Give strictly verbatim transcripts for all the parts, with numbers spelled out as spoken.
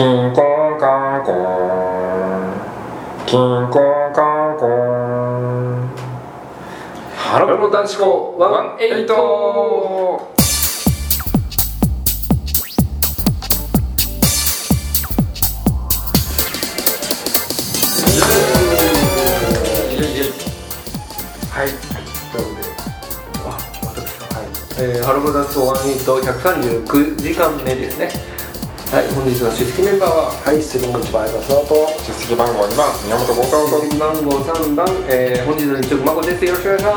キンコンカンコンキンコンカンコンハロプロ男子校じゅうはち。えー、ハロプロ男子校じゅうはち ひゃくさんじゅうきゅうじかんめですね。はい、本日の出席メンバーははい、出席番号いちばんの佐藤、出席番号にばん宮本豪太郎、出席番号さんばん、えー、本日の日直まこです。よろしくお願い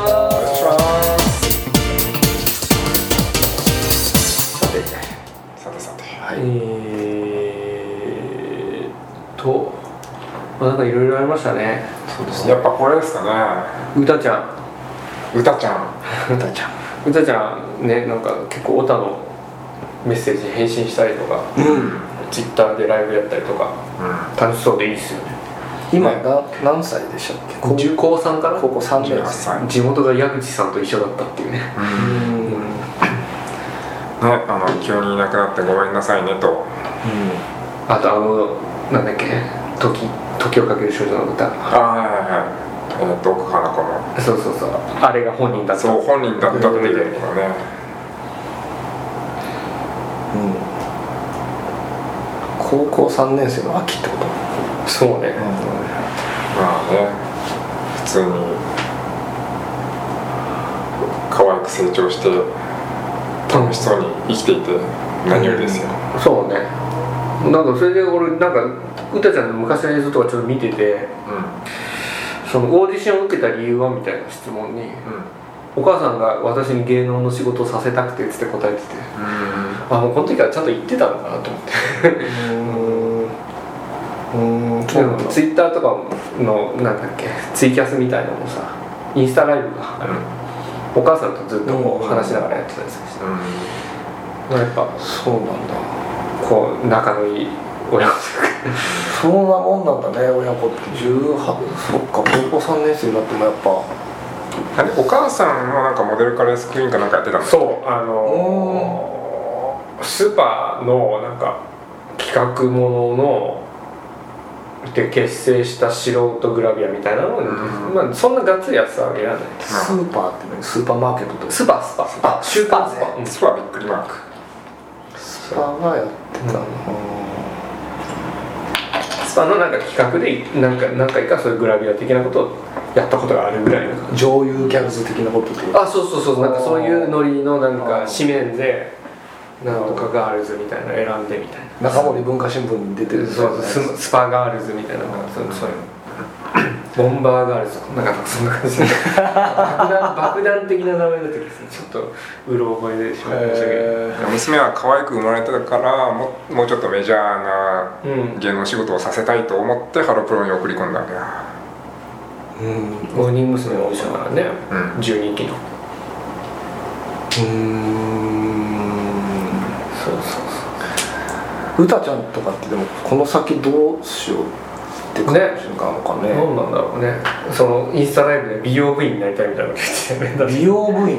します。さて、さてさて、はい、えーっと、まあ、なんかいろいろありましたね。そうですね。やっぱこれですかね。うたちゃん、うたちゃん、うたちゃん。うたちゃんね、なんか結構オタのメッセージ返信したりとか、うん、ツイッターでライブやったりとか、うん、楽しそうでいいですよね。今が何歳でしたっけ？高さんかな？高校さんぐらいです。地元が矢口さんと一緒だったっていうね。うんうんね、あの急にいなくなってごめんなさいねと。うん、あとあのなんだっけ？時時をかける少女の歌。あはいはいはい。えっと、奥花子のそうそうそう、あれが本人だった、そう、本人だったっていうのがね、うん、高校さんねん生の秋ってこと？そうね、うん、まあね、普通に可愛く成長して楽しそうに生きていて何よりですよ、うん、そうね。なんかそれで俺、なんかうたちゃんの昔の映像とかちょっと見てて、うん、そのオーディションを受けた理由はみたいな質問に、うん、お母さんが私に芸能の仕事をさせたくてって答えてて、うん、あもうこの時からちゃんと言ってたのかなと思ってうーんうーん、でもツイッターとかのなんだっけツイキャスみたいなのもさ、インスタライブが、うん、お母さんとずっとこう話しながらやってたりするし、うんうん、やっぱそうなんだ、こう仲のいい親子そんなもんなんだね、親子って。じゅうはち、そっか、高校さんねん生になってもやっぱあれ、お母さんはなんかモデルカレースクリーンかなんかやってたの？そう、あのー、スーパーのなんか企画ものので結成した素人グラビアみたいなので、まあ、そんなガッツリやつはあげられない。スーパーって何？スーパーマーケットってこと？スーパースパースパー、スーパースパー、スパーびっくりマークスパーがやってたの、うん、あのなんか企画で何か何回かそういうグラビア的なことをやったことがあるぐらいの、うん、女優ギャグズ的なことっていうか、あ、そうそうそう、なんかそういうノリのなんか紙面でなんとかガールズみたいな選んでみたいな、中森文化新聞に出てる、そうそう、スパガールズみたいな、なんかそういうボンバーガールズとかなんかそんな感じで爆弾、爆弾的な名前だった気がする。ちょっとうろ覚えでしまいましたけど、えー、娘は可愛く生まれたからも、もうちょっとメジャーな芸能仕事をさせたいと思ってハロプロに送り込んだわけだ。うん、モーニング娘。のオーディションからね、うん、じゅうにきの、うーん、そうそうそう。うたちゃんとかってでもこの先どうしようって感じなのかね。ね、何なんだろうね。そのインスタライブで美容部員になりたいみたいなこと言ってたよね。美容部員。うん。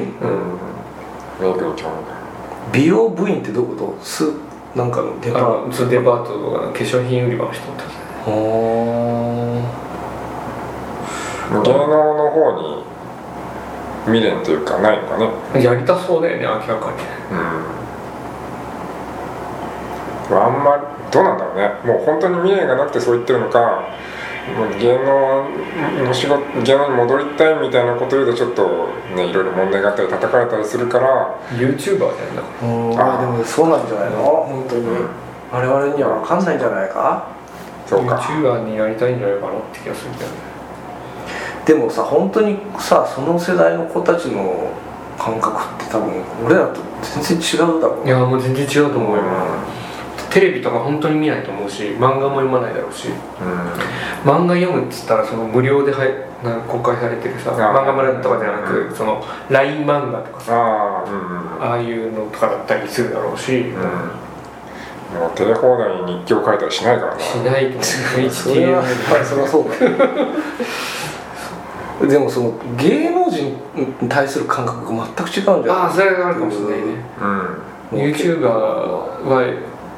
美容部員ってどういうこと？す、なんかのデパート、デパートとか化粧品売り場の人だった。ああ。芸能の方に未練というかないのかね。やりたそうだよね、明らかに。うん。あんまりどうなんだろうね、もう本当に未練がなくてそう言ってるのか、もう芸能の仕事、芸能に戻りたいみたいなこと言うとちょっとね、いろいろ問題があったり叩かれたりするから YouTuber だよね。ああ、でもそうなんじゃないの、本当に、うん、我々には分かんないんじゃないか。そうか、 YouTuber になりたいんじゃないかなって気がするみたいな。でもさ、本当にさ、その世代の子たちの感覚って多分俺らと全然違うだろう。いや、もう全然違うと思うよ、うん、テレビとか本当に見ないと思うし、漫画も読まないだろうし、うん、漫画読むっつったらその無料ではなんか公開されてるさ、漫画村とかじゃなく、うん、その ライン 漫画とかさ、あ、うん、ああいうのとかだったりするだろうし、うん、もうテレ放題に日記を書いたりしないからな。しないと思うそれはやっぱりそりゃそうだでもその芸能人に対する感覚が全く違うんじゃない。ああ、それがあるかもしれないね、うん、YouTuber は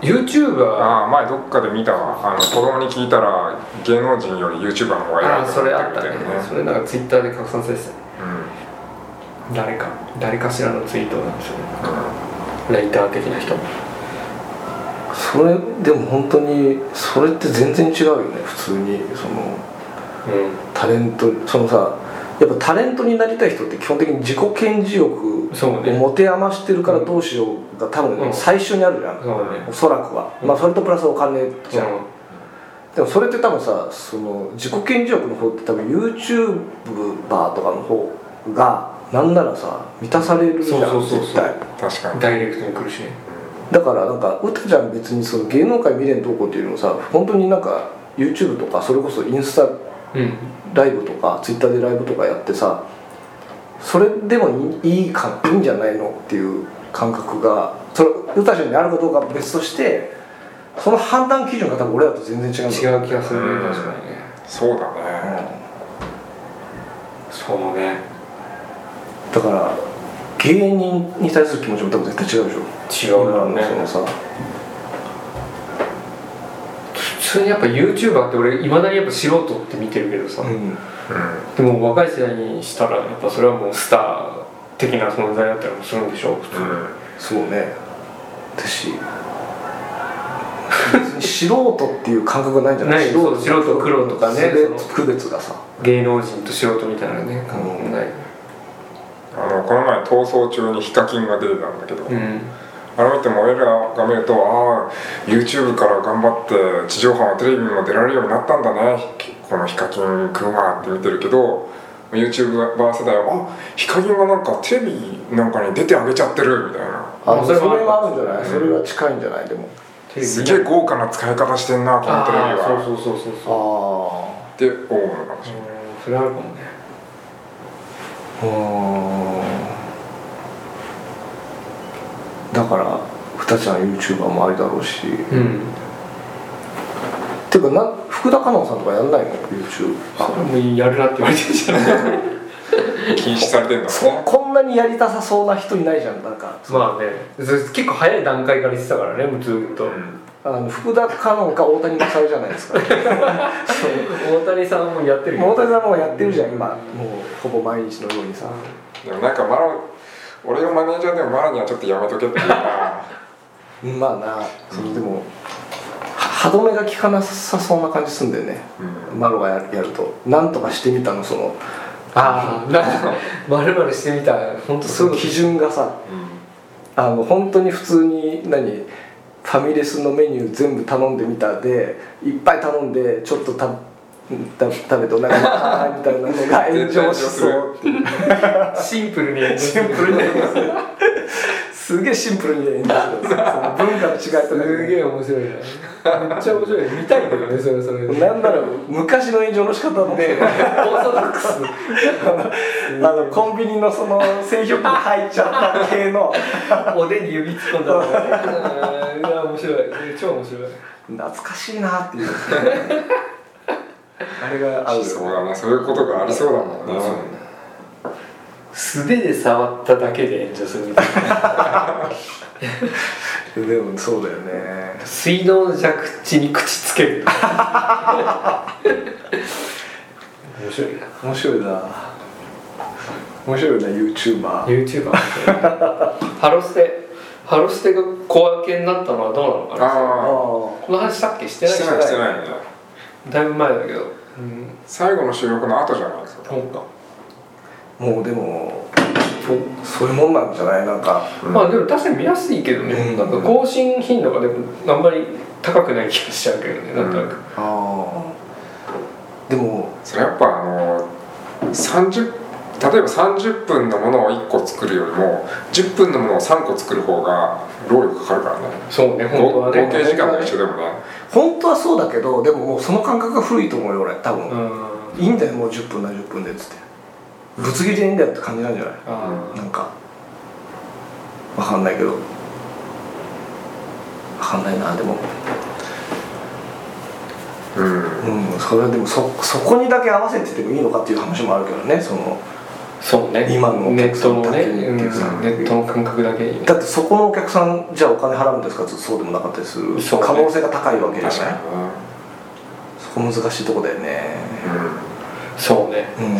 YouTuber？ ああ、前どっかで見たわ。あの子供に聞いたら芸能人より YouTuber の方が偉いって言ってるみたいなね。ああ、それあったね。それなんか Twitter で拡散されてたね。うん、誰か誰かしらのツイートなんですよね。うん、ライター的な人も。それでも本当にそれって全然違うよね。普通にその、うん、タレントそのさ。やっぱタレントになりたい人って基本的に自己顕示欲を持て余してるからどうしようが多分、ね、うん、最初にあるじゃん、うん、おそらくは、うん、まあそれとプラスお金じゃん、うん、でもそれって多分さ、その自己顕示欲の方って多分 YouTuber とかの方がなんならさ満たされるじゃん。そうそうそうそう、絶対。確かにダイレクトに来るし、だからなんかうたちゃん別にその芸能界未練どうこうっていうのもさ、本当になんか YouTube とかそれこそインスタ、うん、ライブとかツイッターでライブとかやってさ、それでもいいかいいんじゃないのっていう感覚がそれうたちゃんにあるかどうかは別として、その判断基準が多分俺らと全然違う。違う気がするね。確かにね。そうだね、うん、そうね。だから芸人に対する気持ちも多分絶対違うでしょ。違うだろうね。そのさ普通にやっぱ YouTuber って俺いまだにやっぱ素人って見てるけどさ、うんうん、でも若い世代にしたらやっぱそれはもうスター的な存在だったりもするんでしょ普通に、うん、そうね。私素人っていう感覚がないんじゃない。素人、素人苦労とかね、区別がさ、芸能人と素人みたいなね、感覚もない。あのこの前逃走中にヒカキンが出てたんだけど、うん、あれ見ても俺らが見ると、ああ YouTube から頑張って地上波のテレビにも出られるようになったんだねこのヒカキンくんはって見てるけど、 YouTuber 世代はあヒカキンがなんかテレビなんかに出てあげちゃってるみたいな。あ、それはあるんじゃない、うん、それは近いんじゃない。でもすげえ豪華な使い方してんなこのテレビは。そうそうそうそうそう、あって思うのかもしれない。それあるかもね。ああ、だからふたちゃん YouTuber もありだろうし、うん、ていうかな、福田加奈さんとかやんないの YouTube。 あ、もうやるなって言われてるじゃん禁止されてんだね。こんなにやりたさそうな人いないじゃん。なんかまあね、結構早い段階から言ってたからね、もうずっと、うん、あの福田加奈か大谷勝るじゃないですか、ね、そう大谷さんもやってるけど、大谷さんもやってるじゃん、うん、今もうほぼ毎日のようにさ、うん、でもなんかマロ俺のマネージャーでもマラにはちょっとやめとけっていうなまあな、うん、でも歯止めが効かなさそうな感じするんだよね、うん、マロが や, やるとなんとかしてみたの、そのああ、なんか丸々してみた、ほんとすごい基準がさ、うん、あの本当に普通に何ファミレスのメニュー全部頼んでみたで、いっぱい頼んでちょっとた食べてお腹がみたいなのが炎上しそうシンプルに炎上するすげえシンプルに炎上する文化の違いとかすげえ面白いね。めっちゃ面白い、見たいけどね、それそれなんなら昔の炎上の仕方もね、オーソドックスあのコンビニのその鮮魚に入っちゃった系のおでんに指突っ込んだのが面白い、超面白い、懐かしいなっていうあれが合う。そうだな、そういうことがありそうだもんね。素手で触っただけで炎上するみたいなでもそうだよね、水道の蛇口に口つける面白いな、面白いな、面白いな YouTuber。 YouTuber ハロステ、ハロステが小分けになったのはどうなのかな。ああ、この話さっきしてないじゃない。してないしてないね、だいぶ前だけど、うん、最後の収録の後じゃないですか。本か。もうでもそういうもんなんじゃない、なんか、うん、まあでも確かに見やすいけどね、うん、なんか更新頻度がでもあんまり高くない気がしちゃうけどね、なんとなく、うん、ああ、でもそれやっぱあのさんじゅう例えばさんじゅっぷんのものをいっこ作るよりもじゅっぷんのものをさんこ作る方が労力かかるからね。そうね、本当はね、合計時間が一緒でもね、本当はそうだけど、でももうその感覚が古いと思うよ俺、多分いいんだよもうじゅっぷんなじゅっぷんでっつってぶつ切りでいいんだよって感じなんじゃない。あ、なんかわかんないけど、わかんないな、でもうん、うん、それはでも そ, そこにだけ合わせててもいいのかっていう話もあるけどね、そのそうね、今のお客さんだけ、ネットの感覚だけに。だってそこのお客さんじゃあお金払うんですかってそうでもなかったりする、ね、可能性が高いわけじゃない。そこ難しいとこだよね、うん、そうね、うん、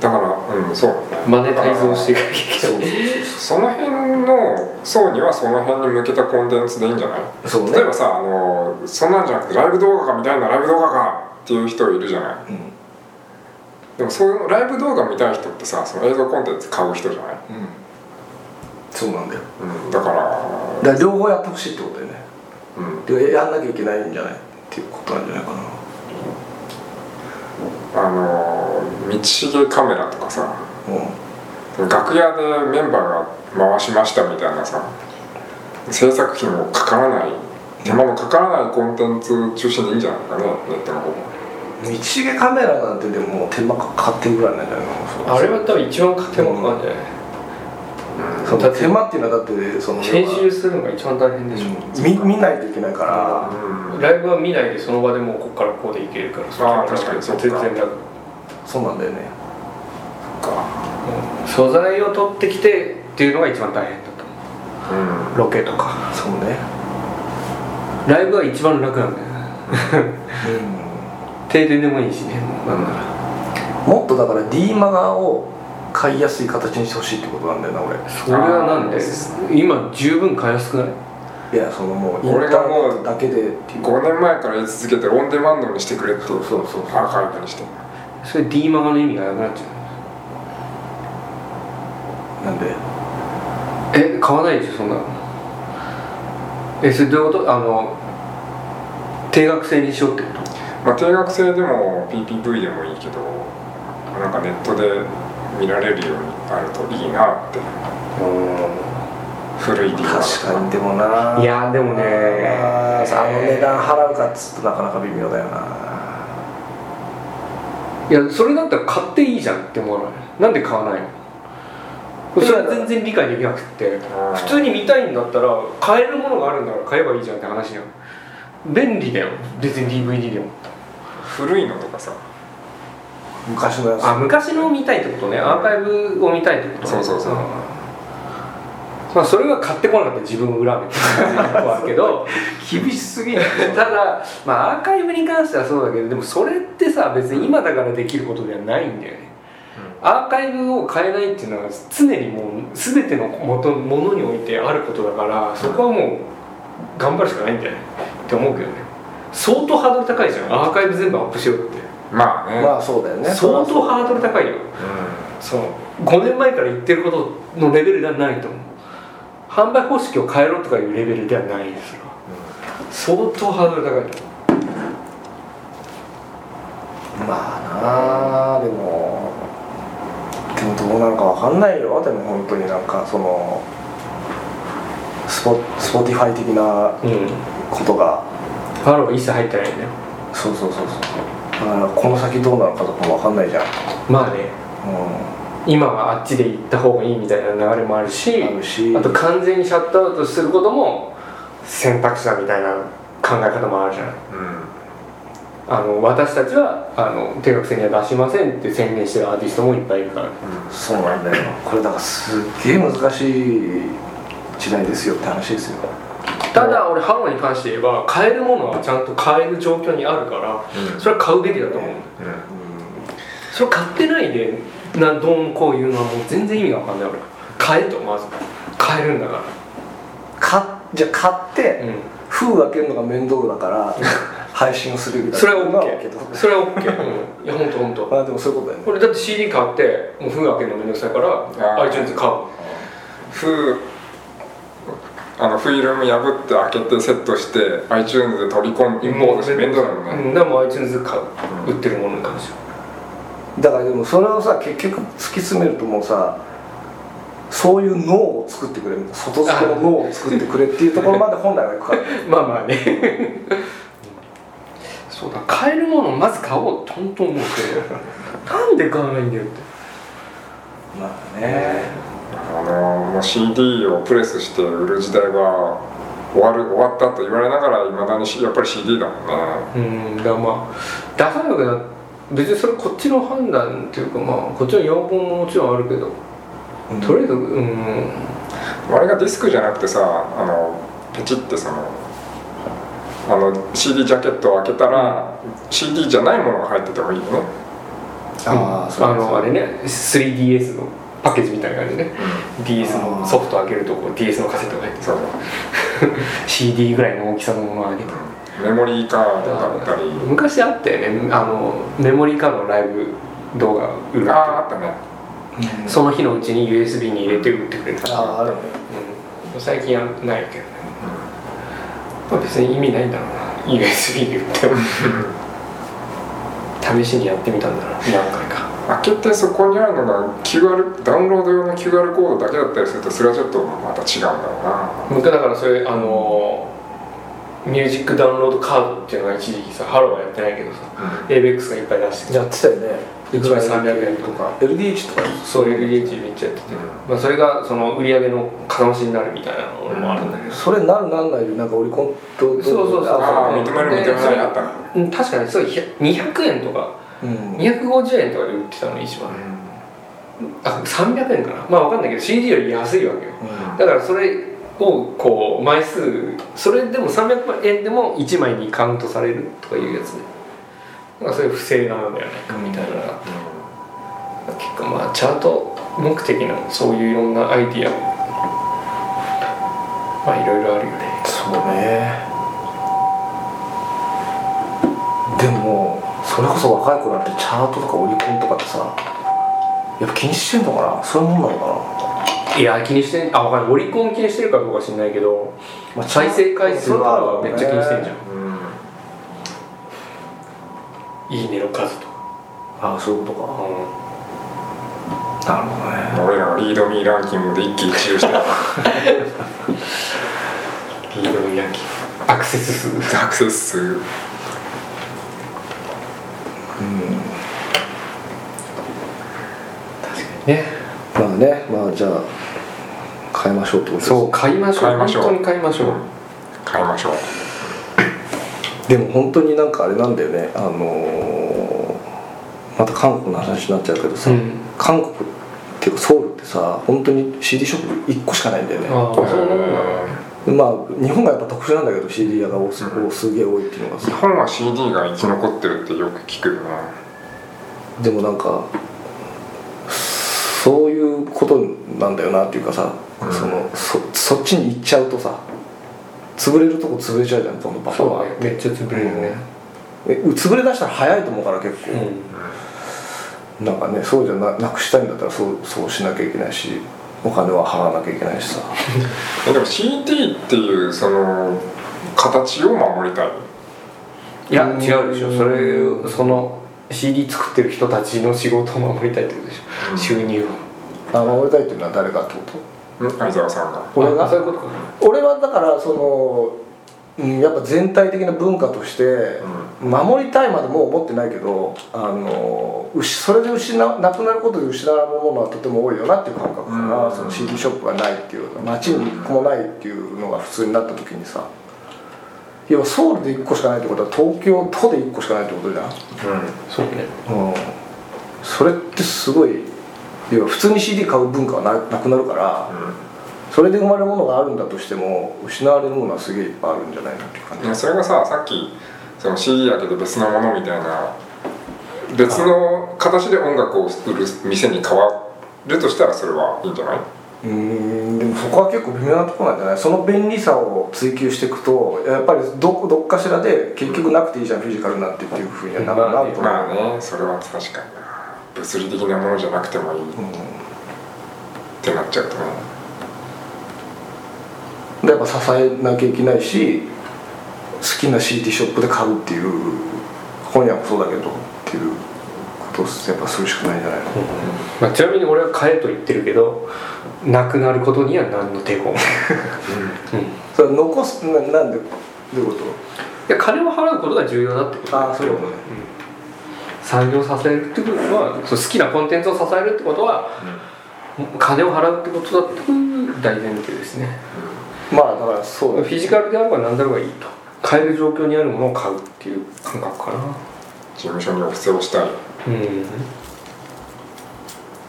だから、うん、そうマネタイズをしていかなきゃいけない。その辺の層にはその辺に向けたコンテンツでいいんじゃない？そうね、例えばさ、あのそんなんじゃなくてライブ動画かみたいな、ライブ動画かっていう人いるじゃない、うん、でもそういうライブ動画見たい人ってさ、その映像コンテンツ買う人じゃない、うん、そうなんだよ、うん、だからだから両方やってほしいってことだよね、うん、やんなきゃいけないんじゃないっていうことなんじゃないかな、うん、あの道重カメラとかさ、うん、楽屋でメンバーが回しましたみたいなさ、制作費もかからない、手間もかからないコンテンツ中心でいいんじゃないかね、ネットの方も。道重カメラなんてでも手間かかってるぐらいなんじゃないかな。あれは多分一番手間かかるんじゃない、うん、その手間っていうのはだってその編集するのが一番大変でしょ、うん、見, 見ないといけないから、うん、ライブは見ないでその場でもうこっからこうでいけるから、そあ確かにそうか、全然楽。そうなんだよね、そっか、うん、素材を取ってきてっていうのが一番大変だと思う、うん、ロケとかそうね、ライブは一番楽なんだよね、うん、停電でもいいしね、なんならもっとだから D マガを買いやすい形にしてほしいってことなんだよな、俺。それはなんで今十分買いやすくない？いや、そのもうインターネットだけでっていう、ごねんまえから言い続けてオンデマンドにしてくれって、そうそうそう、アーカイブにして、それ D マガの意味がなくなっちゃう。なんでえ、買わないでしょ、そんなの。え、それどういうこと？あの定額制にしようってこと？まあ、定額制でも ピーピーブイ でもいいけど、なんかネットで見られるようになるといいなって。古い ディーブイディー 確かに。でもな、いやでもね、あの値段払うかっつうとなかなか微妙だよな。いや、それだったら買っていいじゃんって思わない？なんで買わないの？それは全然理解できなくって、普通に見たいんだったら買えるものがあるんだから買えばいいじゃんって話だよ。便利だよ、別に ディーブイディー でも。古いのとかさ、昔のやつ、あ、昔のを見たいってことね、アーカイブを見たいってことね。そうそうそう、まあ、それが買ってこなかったら自分を恨めてるけど厳しすぎるただ、まあ、アーカイブに関してはそうだけど、でもそれってさ、別に今だからできることではないんだよね、うん、アーカイブを変えないっていうのは常にもう全ての元ものにおいてあることだから、そこはもう頑張るしかないんだよねって思うけどね。相当ハードル高いじゃん、アーカイブ全部アップしようって。まあね、まあそうだよね、相当ハードル高いよ、うん、そのごねんまえから言ってることのレベルではないと思う。販売方式を変えろとかいうレベルではないですよ、うん、相当ハードル高いと思う。まあなあ、でもでもどうなるかわかんないよ。でも本当になんかそのスポ、スポティファイ的なことが、うん、ファローが一切入ってないんだよ。そうそうそうそう、だからこの先どうなのかとかも分かんないじゃん。まあね、うん、今はあっちで行った方がいいみたいな流れもあるし、あるし、あと完全にシャットアウトすることも選択肢だみたいな考え方もあるじゃない、うん、あの私たちはあの定額制には出しませんって宣言してるアーティストもいっぱいいるから、うん、そうなんだよこれだからすっげえ難しい時代ですよって話ですよ。ただ俺ハローに関して言えば、買えるものはちゃんと買える状況にあるから、うん、それは買うべきだと思う、うんうん、それ買ってないでなどうもこういうのはもう全然意味が分かんない。俺買えと、まず買えるんだからか、じゃあ買って、うん、封開けるのが面倒だから配信をするみたいな。それは OK、 それは OK、うん、いやほんとほんと、あでもそういうことだよね。俺だって シーディー 買ってもう封開けるの面倒くさいから iTunes 買う、封あのフィルム破って開けてセットして iTunes で取り込むもう面倒なのね。でも iTunes で買う、うん、売ってるものに関しては。だからでもそれをさ、結局突き詰めるともうさ、そういう脳を作ってくれる、外付けの脳を作ってくれっていうところまで本来はいくからまあまあねそうだ、買えるものをまず買おうって本当思ってなんで買わないんだよって。まあね、あのもう シーディー をプレスして売る時代が終わる終わったと言われながら、いまだにやっぱり シーディー だもんね。うん、だからまあ出さなくなっ別にそれこっちの判断っていうか、まあこっちの要望ももちろんあるけど、うん、とりあえず、うん、あれがディスクじゃなくてさ、あのペチってそのあの シーディー ジャケットを開けたら、うん、シーディー じゃないものが入っててもいいよね。ああ、そうです、あのあれね、スリーディーエス のパッケージみたいな感じでね、うん、ディーエス のソフトを開けるとこう ディーエス のカセットが入ってそうシーディー ぐらいの大きさのものを開けて、メモリーカードだったり、昔あったよね、あのメモリーカードのライブ動画売るって、ああったね、うん、その日のうちに ユーエスビー に入れて売ってくれる、ああるね、うん、最近はないけどね、うん、まあ、別に意味ないんだろうな ユーエスビー に売っても試しにやってみたんだろう何回か。開けてそこにあるのが キューアール、 ダウンロード用の キューアール コードだけだったりすると、それはちょっとまた違うんだろうな。僕だからそれあのミュージックダウンロードカードっていうのが一時期さ、ハローはやってないけどさ、うん、エービーエックス がいっぱい出してやってたよね。いちまいさんびゃくえんとか エルディーエイチ とか、そう エルディーエイチ めっちゃやってて、うん、まあ、それがその売り上げのかなしになるみたいなのもあるんだけど、うん、それなるなんないでなんかオリコンとどうそうそうそう、ああ認める認めないあったな。確かにそうにひゃくえんとか、うん、にひゃくごじゅうえんとかで売ってたの一番、うん、あさんびゃくえんかな、まあ分かんないけど シーディー より安いわけよ、うん、だからそれをこう枚数、それでもさんびゃくえんでもいちまいにカウントされるとかいうやつで、なんかそういう不正なのではないかみたいなのがあった、うん、結構まあチャート目的のそういういろんなアイディアまあいろいろあるよね。そうね、でもそれこそ若い子なんてチャートとかオリコンとかってさ、やっぱ気にしてんのかな、そういうもんなのかな。いや気にしてん、あ分かんない、オリコン気にしてるかどうか知んないけど、まあ、再生回数はめっちゃ気にしてんじゃん、うん、いいねの数とか、ああそういうことか、うん、なるほどね。俺らのリードミーランキングで一喜一憂してたリードミーランキング、アクセス数アクセス数、うん、確かにね。まあね、まあじゃあ買いましょうってことです。そう買いましょう、本当に買いましょう、買いましょう。でも本当になんかあれなんだよね、あのー、また韓国の話になっちゃうけどさ、うん、韓国っていうかソウルってさ、本当に シーディー ショップいっこしかないんだよね。ああそうなんだ。まあ日本がやっぱ特殊なんだけど シーディー 屋が多す、うん、すげえ多いっていうのがさ、日本は シーディー が生き残ってるってよく聞くよな。でもなんかそういうことなんだよなっていうかさ、うん、その そ, そっちに行っちゃうとさ、潰れるとこ潰れちゃうじゃん、そのバカは。そうめっちゃ潰れるね、うん、潰れだしたら早いと思うから結構、うん、なんかね、そうじゃ な, なくしたいんだったらそう、そうしなきゃいけないし、お金は払わなきゃいけないしさでも シーディー っていうその形を守りたい。いや違うでしょ、それそのシーディー 作ってる人たちの仕事を守りたいってことでしょ、うん、収入をあ守りたいっていうのは誰かってこと？相沢さんが。俺がそういうことか。俺はだからその、うん、やっぱ全体的な文化として、うん、守りたいまでもう思ってないけど、あのそれで失うなくなることで失われるものはとても多いよなっていう感覚かな、うん、その シーディー ショップがないっていう、街にいっこもないっていうのが普通になった時にさ、要はソウルでいっこしかないってことは東京都でいっこしかないってことじゃん、うん、そうね、うん、それってすごい、要は普通に シーディー 買う文化は な, なくなるから、うん、それで生まれるものがあるんだとしても失われるものはすげえいっぱいあるんじゃないかっていう感じ。いやそれがさ、さっきその シーディー だけで別のものみたいな別の形で音楽を売る店に変わるとしたらそれはいいんじゃない？うーん、でもそこは結構微妙なところなんじゃない。その便利さを追求していくとやっぱり ど, どっかしらで結局なくていいじゃん、うん、フィジカルなんてっていうふうにはなるなと。まあね、まあね、それは確かに物理的なものじゃなくてもいい、うん、ってなっちゃうとね。やっぱ支えなきゃいけないし、好きな シーディー ショップで買うっていう、本屋もそうだけどっていうことをやっぱするしかないんじゃないの、うんうん、まあ、ちなみに俺は買えと言ってるけどなくなることには何の抵抗もうん、うん、それ残すな、なんでどういうこと？いや金を払うことが重要だってこと。ああそういうことね、うん、産業させるってことは、そう好きなコンテンツを支えるってことは、うん、金を払うってことだって大前提ですね、うん、まあだからそう、ね、フィジカルであれば何だろうがいいと、買える状況にあるものを買うっていう感覚かな。務所にお布施をしたり、うん、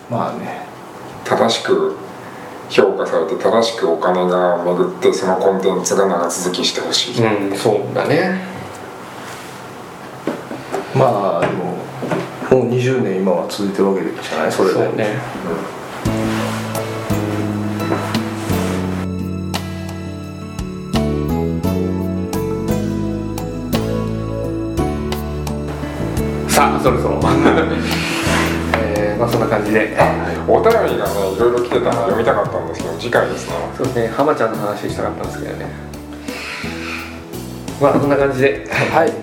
まあね、正しく評価されて正しくお金が巡ってそのコンテンツが長続きしてほしい、うん、そうだね。まあでももうにじゅうねん今は続いてるわけじゃない、それで。そうね、うん、さあ、そろそろえー、まあそんな感じで、お便りがね、いろいろ来てたので読みたかったんですけど、次回ですね。そうですね、浜ちゃんの話したかったんですけどね。まあ、こんな感じで、はい、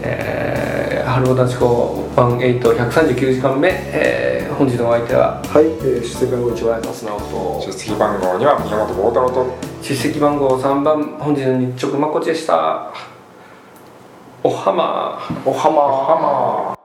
えー、春男男子校いちはちひゃくさんじゅうきゅうじかんめ、えー、本日のお相手は、はい、えー、出席番号いちばん安直と出席番号には宮本剛太郎と出席番号さんばん、本日の日直まこちでした。おはまおはまおはま